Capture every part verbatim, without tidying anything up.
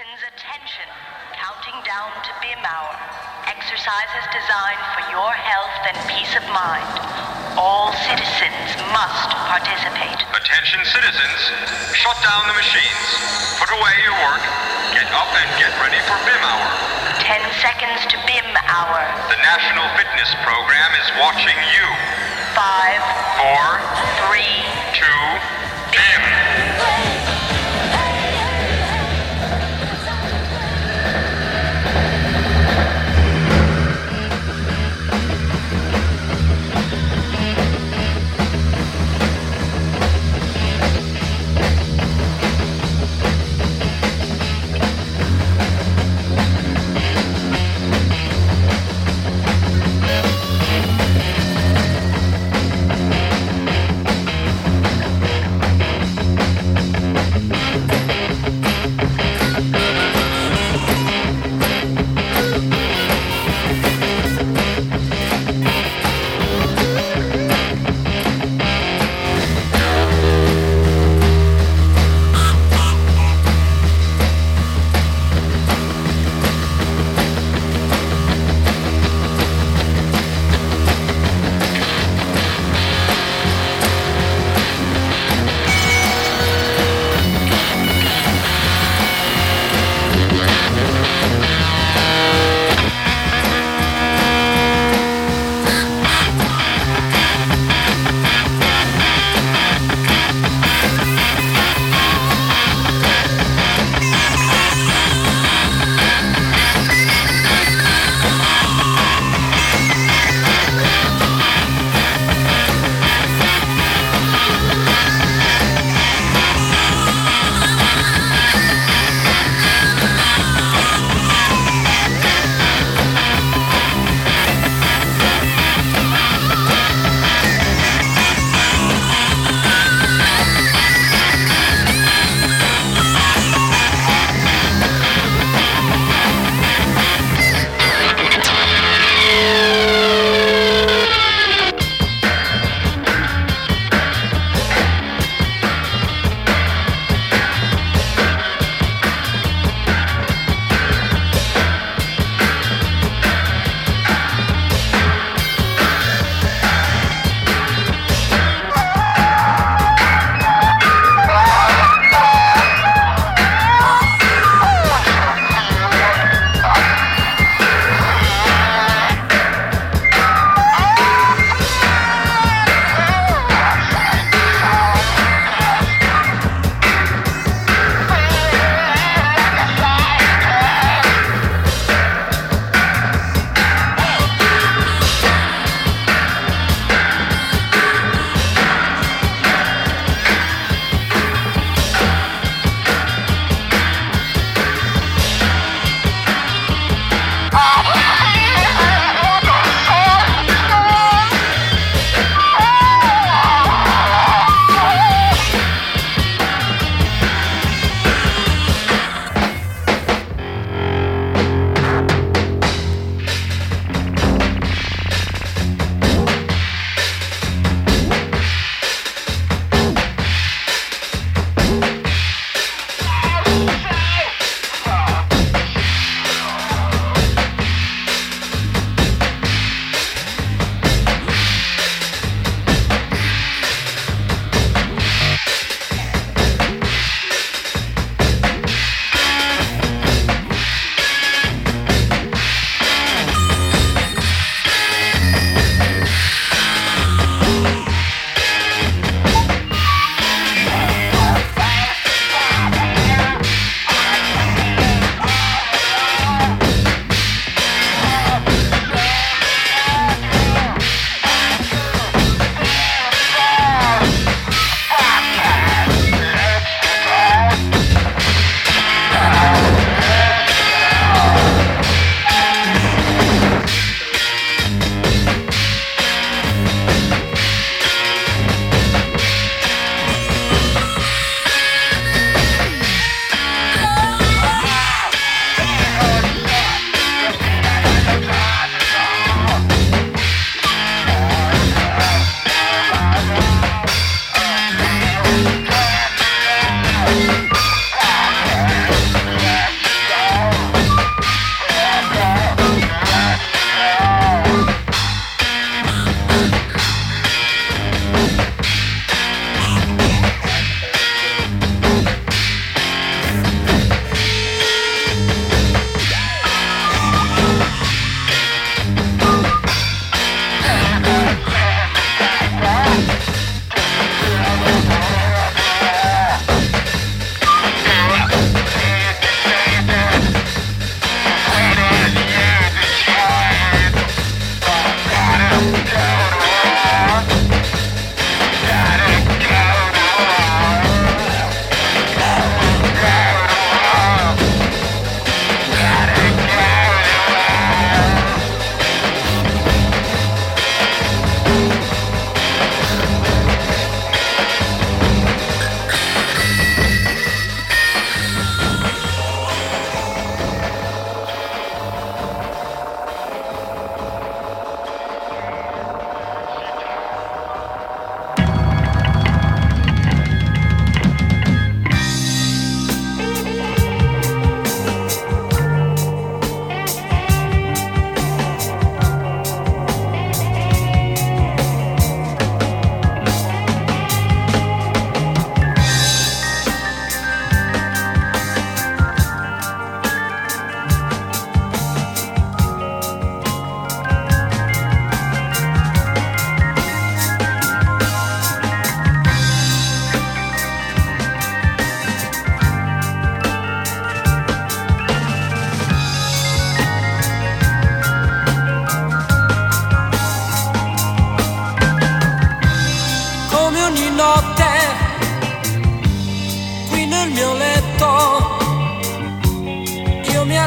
Attention's attention, counting down to B I M hour. Exercises designed for your health and peace of mind. All citizens must participate. Attention citizens, shut down the machines. Put away your work. Get up and get ready for B I M hour. Ten seconds to B I M hour. The National Fitness Program is watching you. Five, four, three, two, B I M.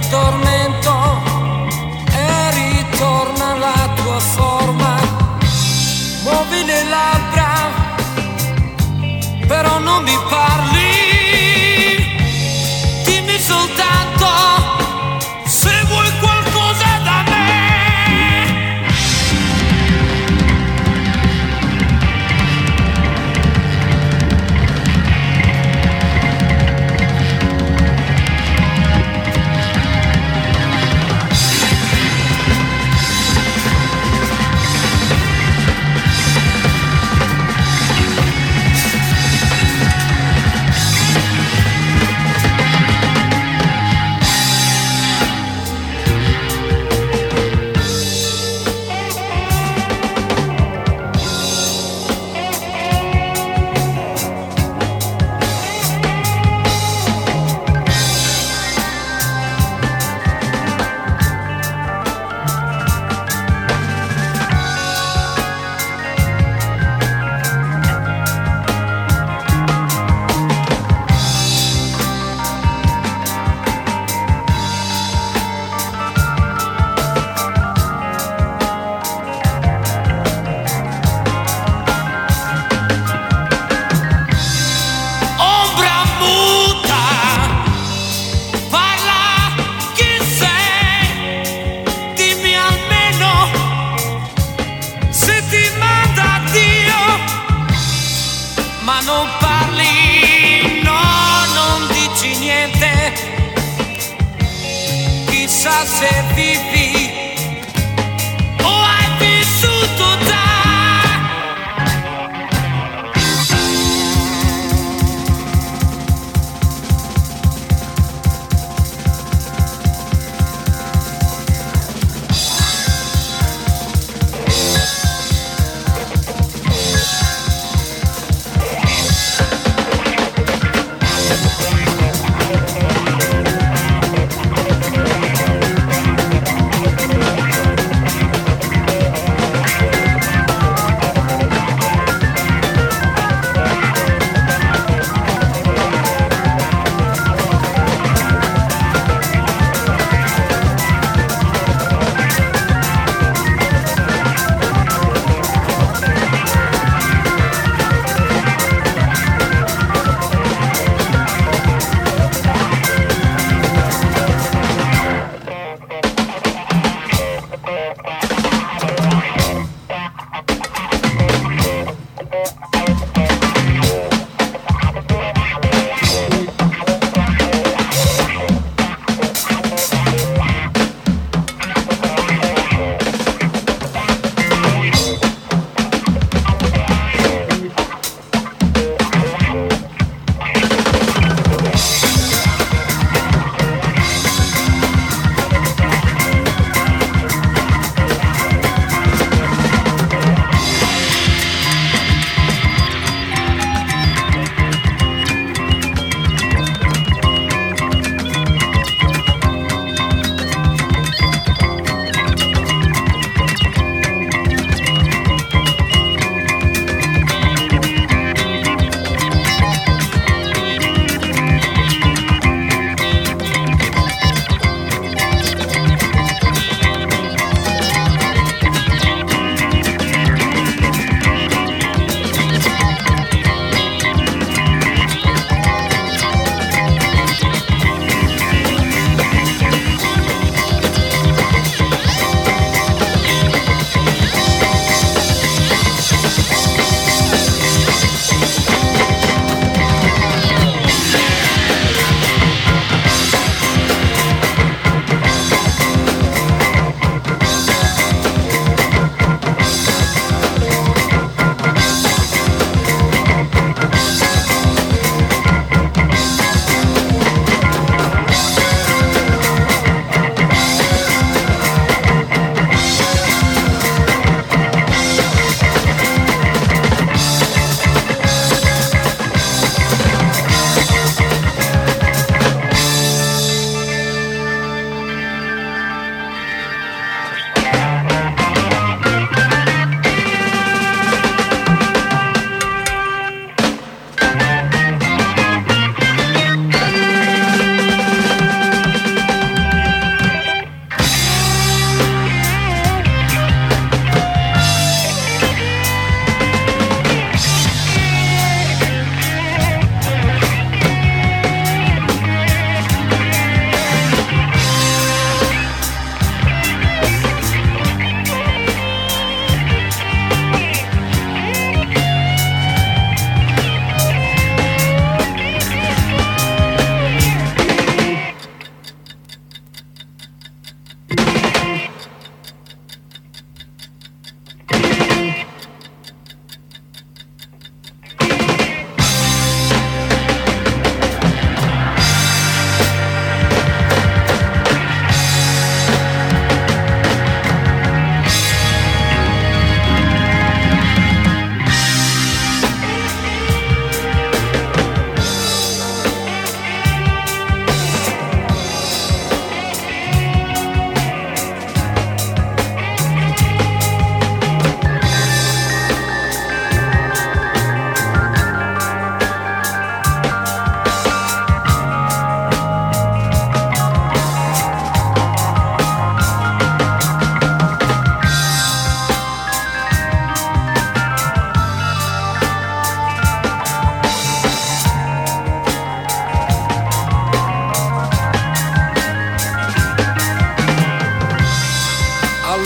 addormento e ritorna la tua forma. Muovi le labbra, però non mi parli. Dimmi soltanto se vuoi qualcosa da me.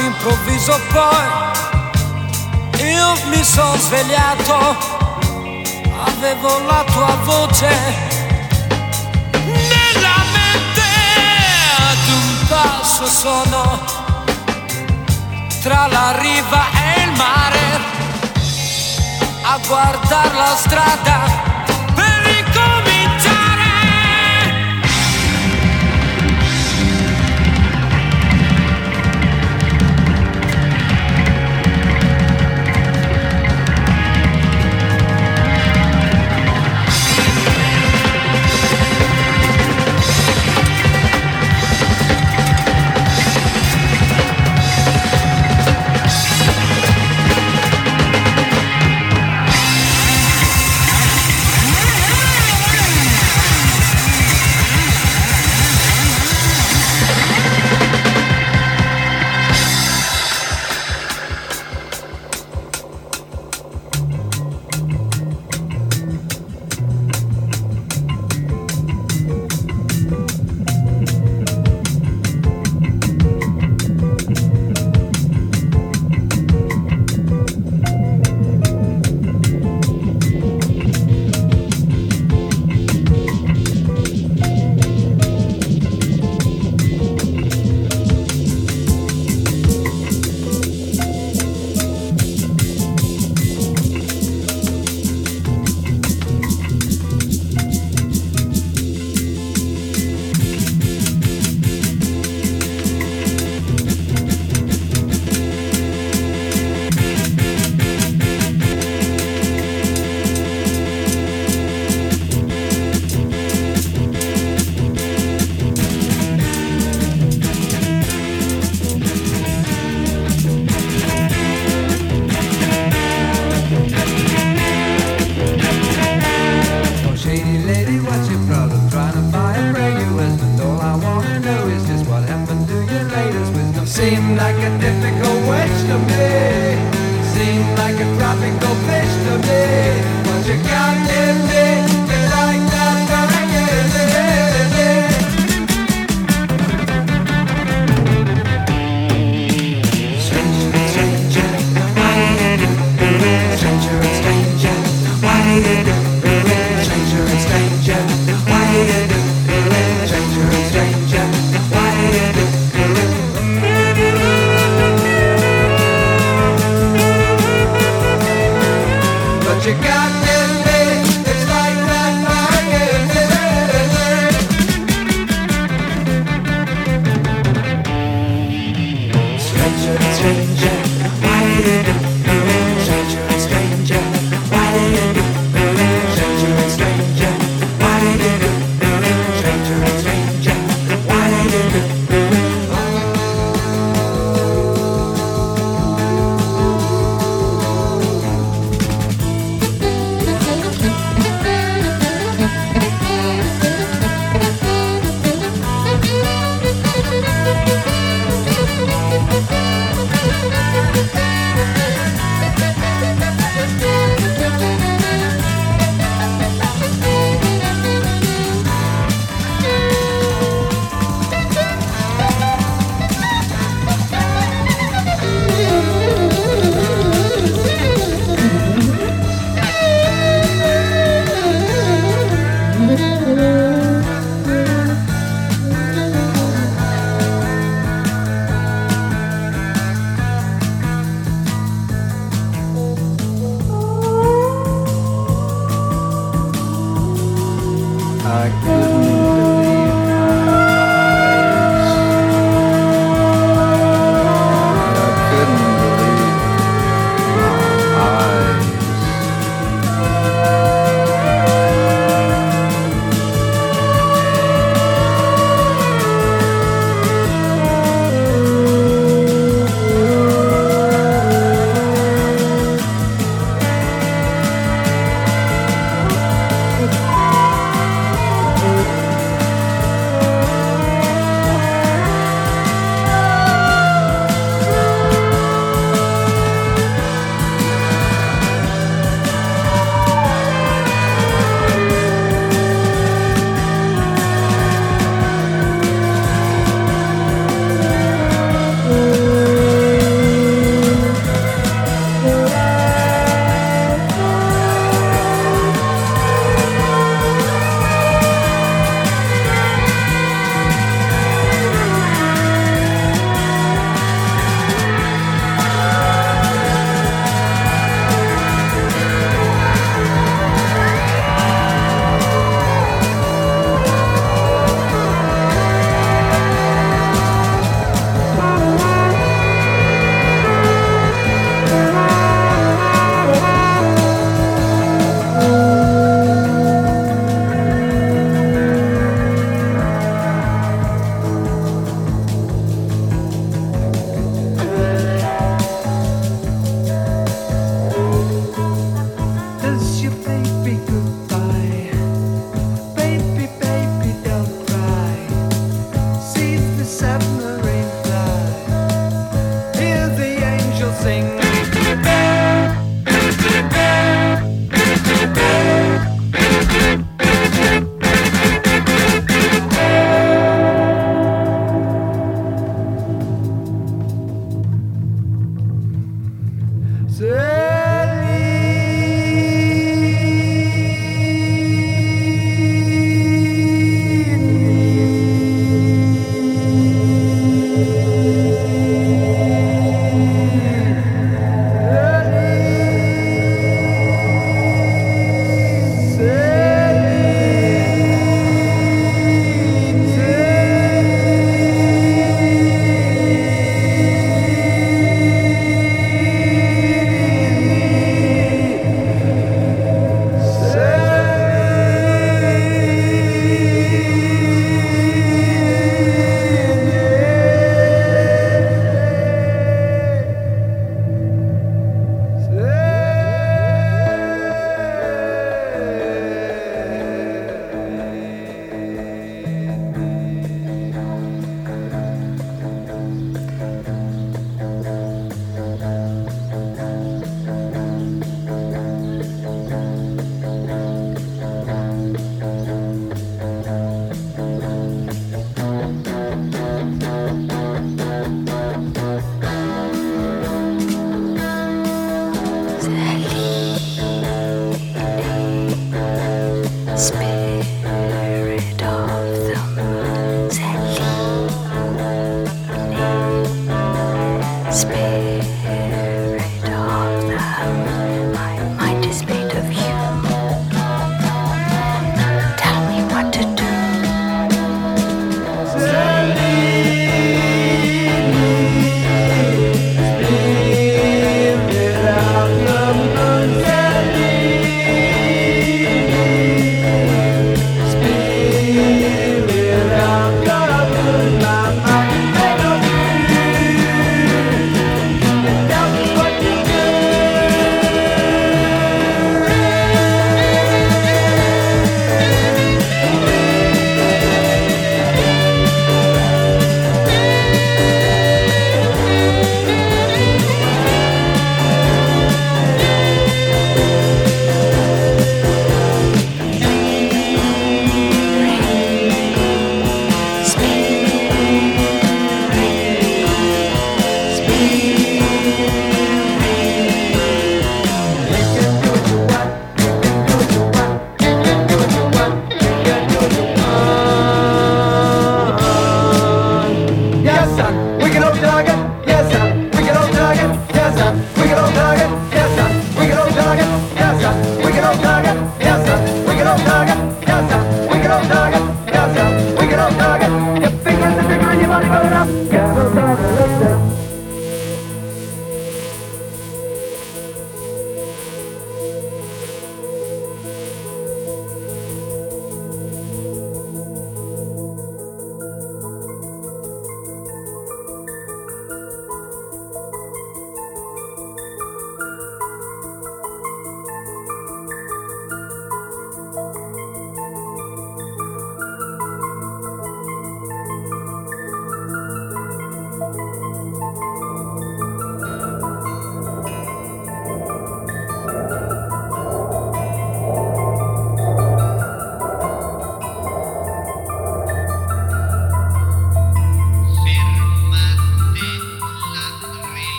all'improvviso poi io mi sono svegliato, avevo la tua voce nella mente, ad un passo sono tra la riva e il mare, a guardare la strada. You got them big, it's like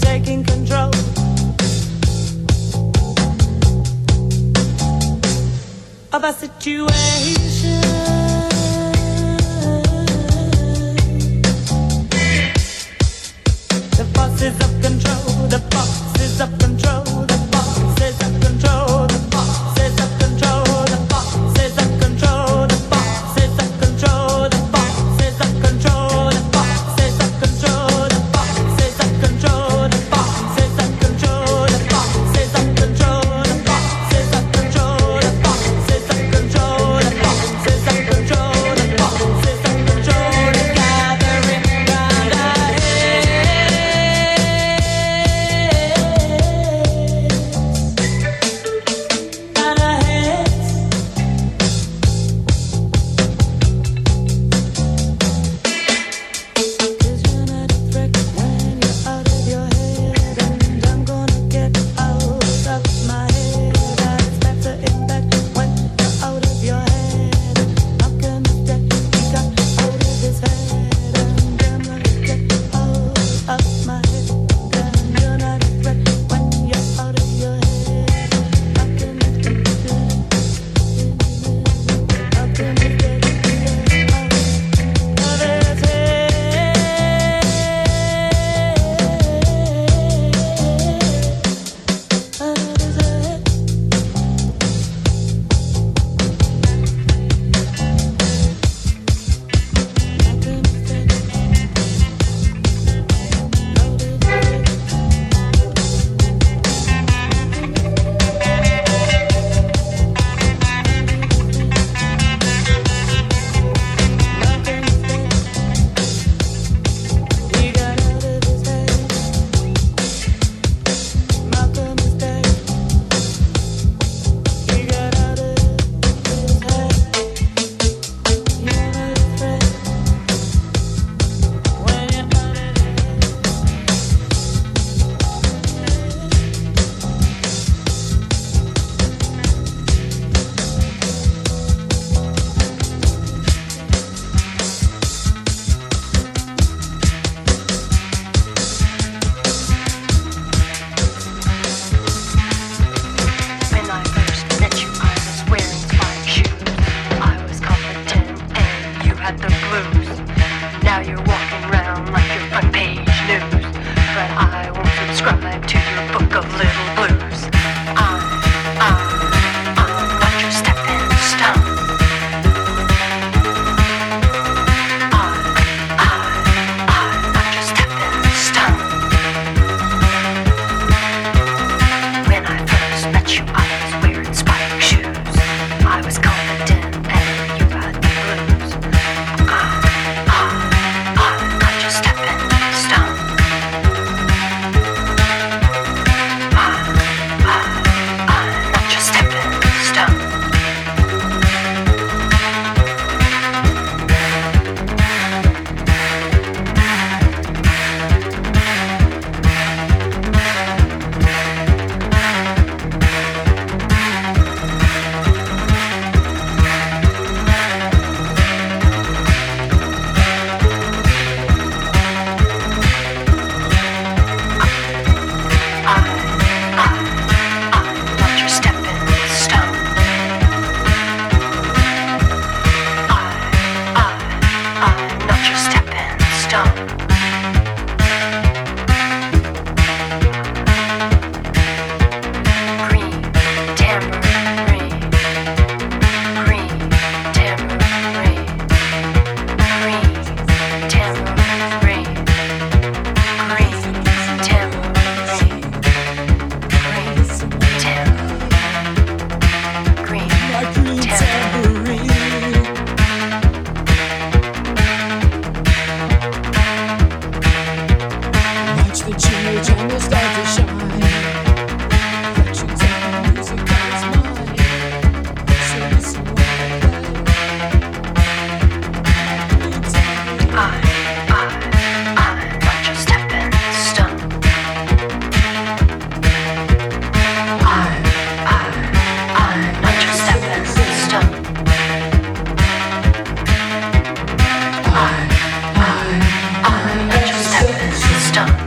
they're taking control. Of our situation. The boss is out of control, the boss is out of control, the boss is out of control, the boss is out of control, the boss is out of control, the boss is out of control, the boss is out of control, the boss is out of control, the boss is out of control, the boss is out of control, the boss is out of control, the boss is out of control, the boss is out of control, the boss is out of control, the boss is out of control, the gathering round our head. I, I, I'm not your stepping stone.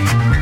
Here we go.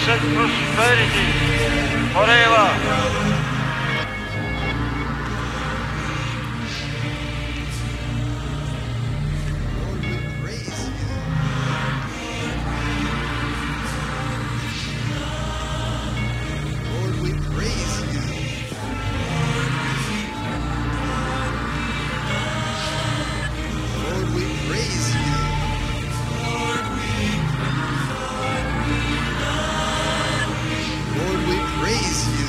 peace and prosperity forever. Lord, we praise you. Lord, we praise you. Lord, we praise you.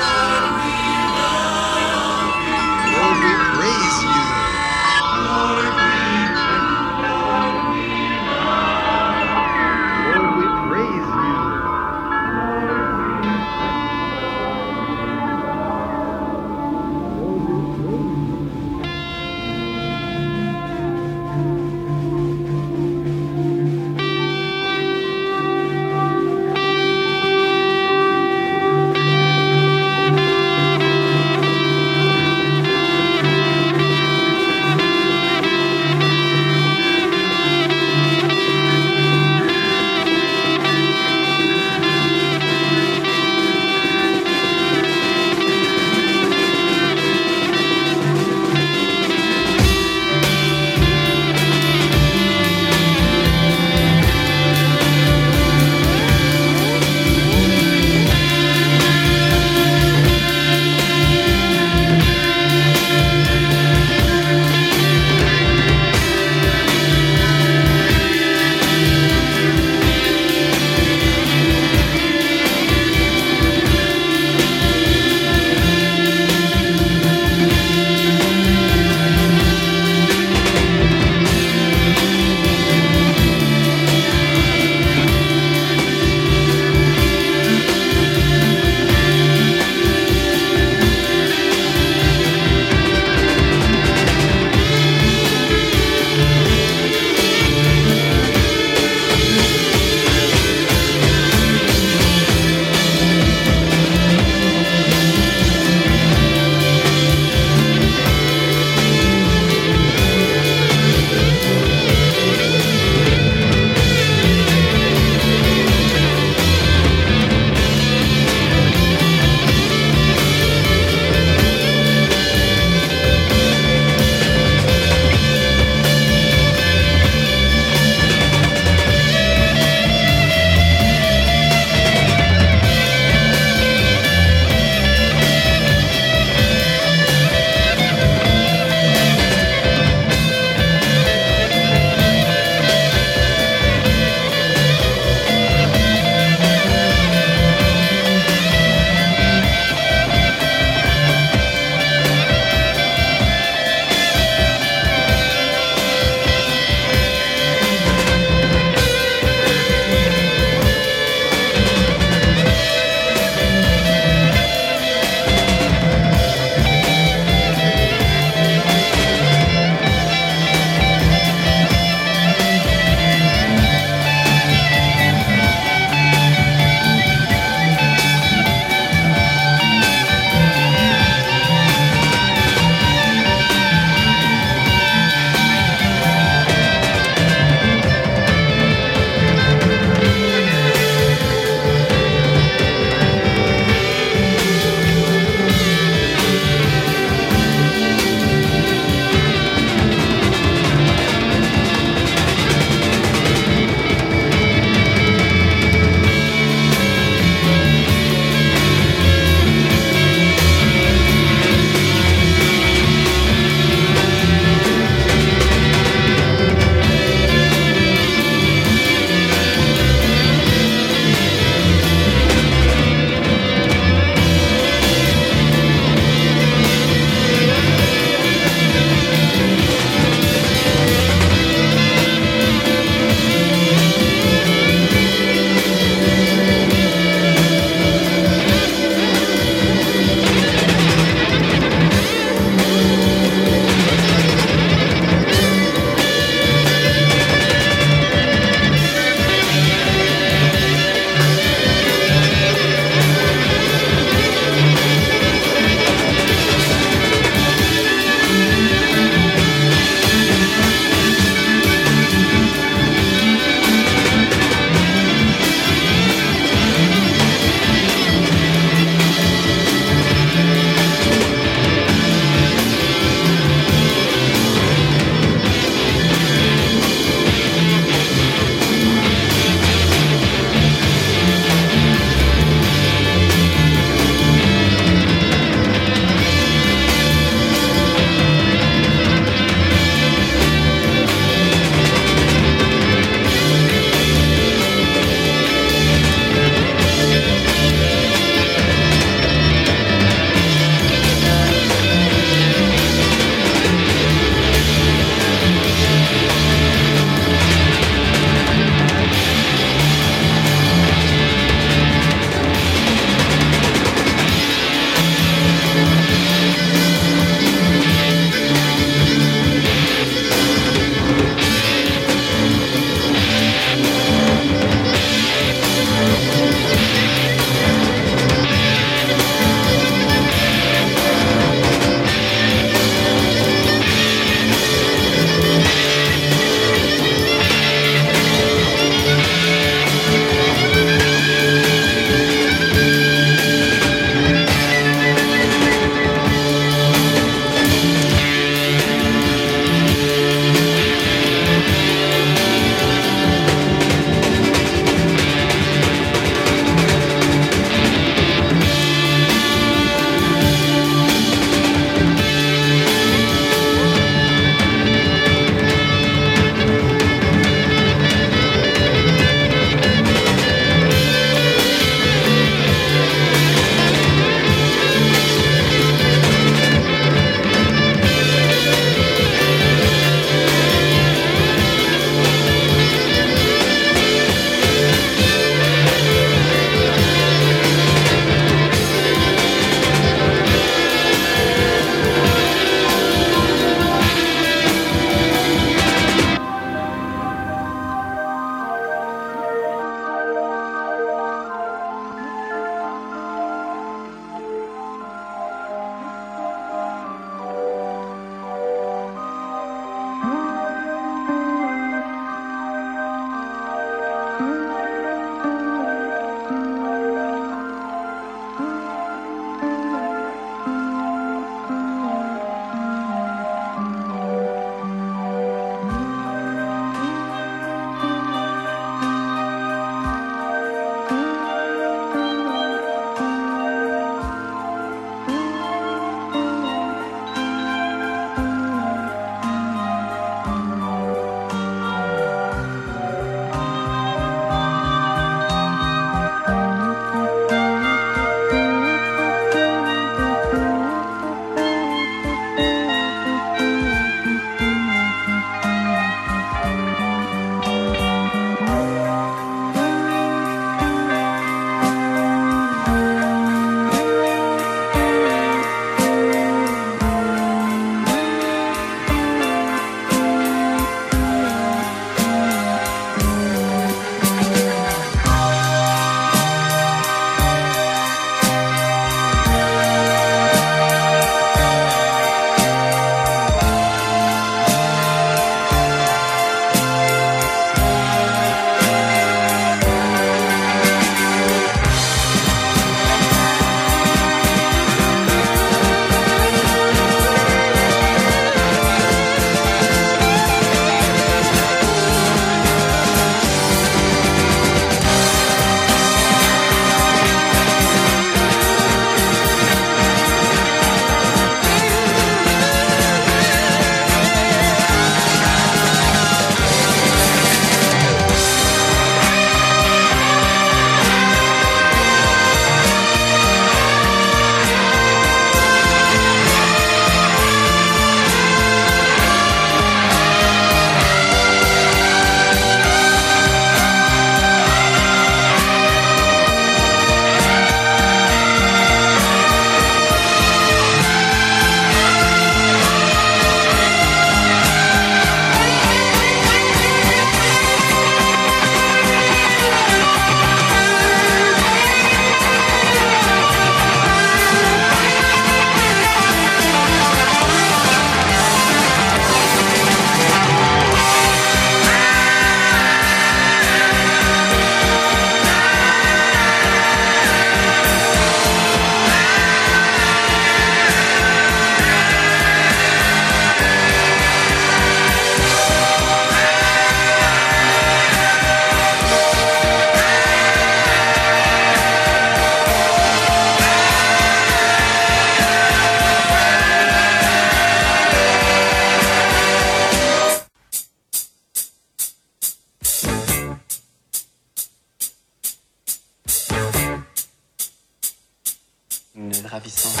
ravissant.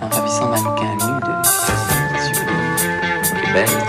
Un ravissant mannequin nu de... sublime, de belle.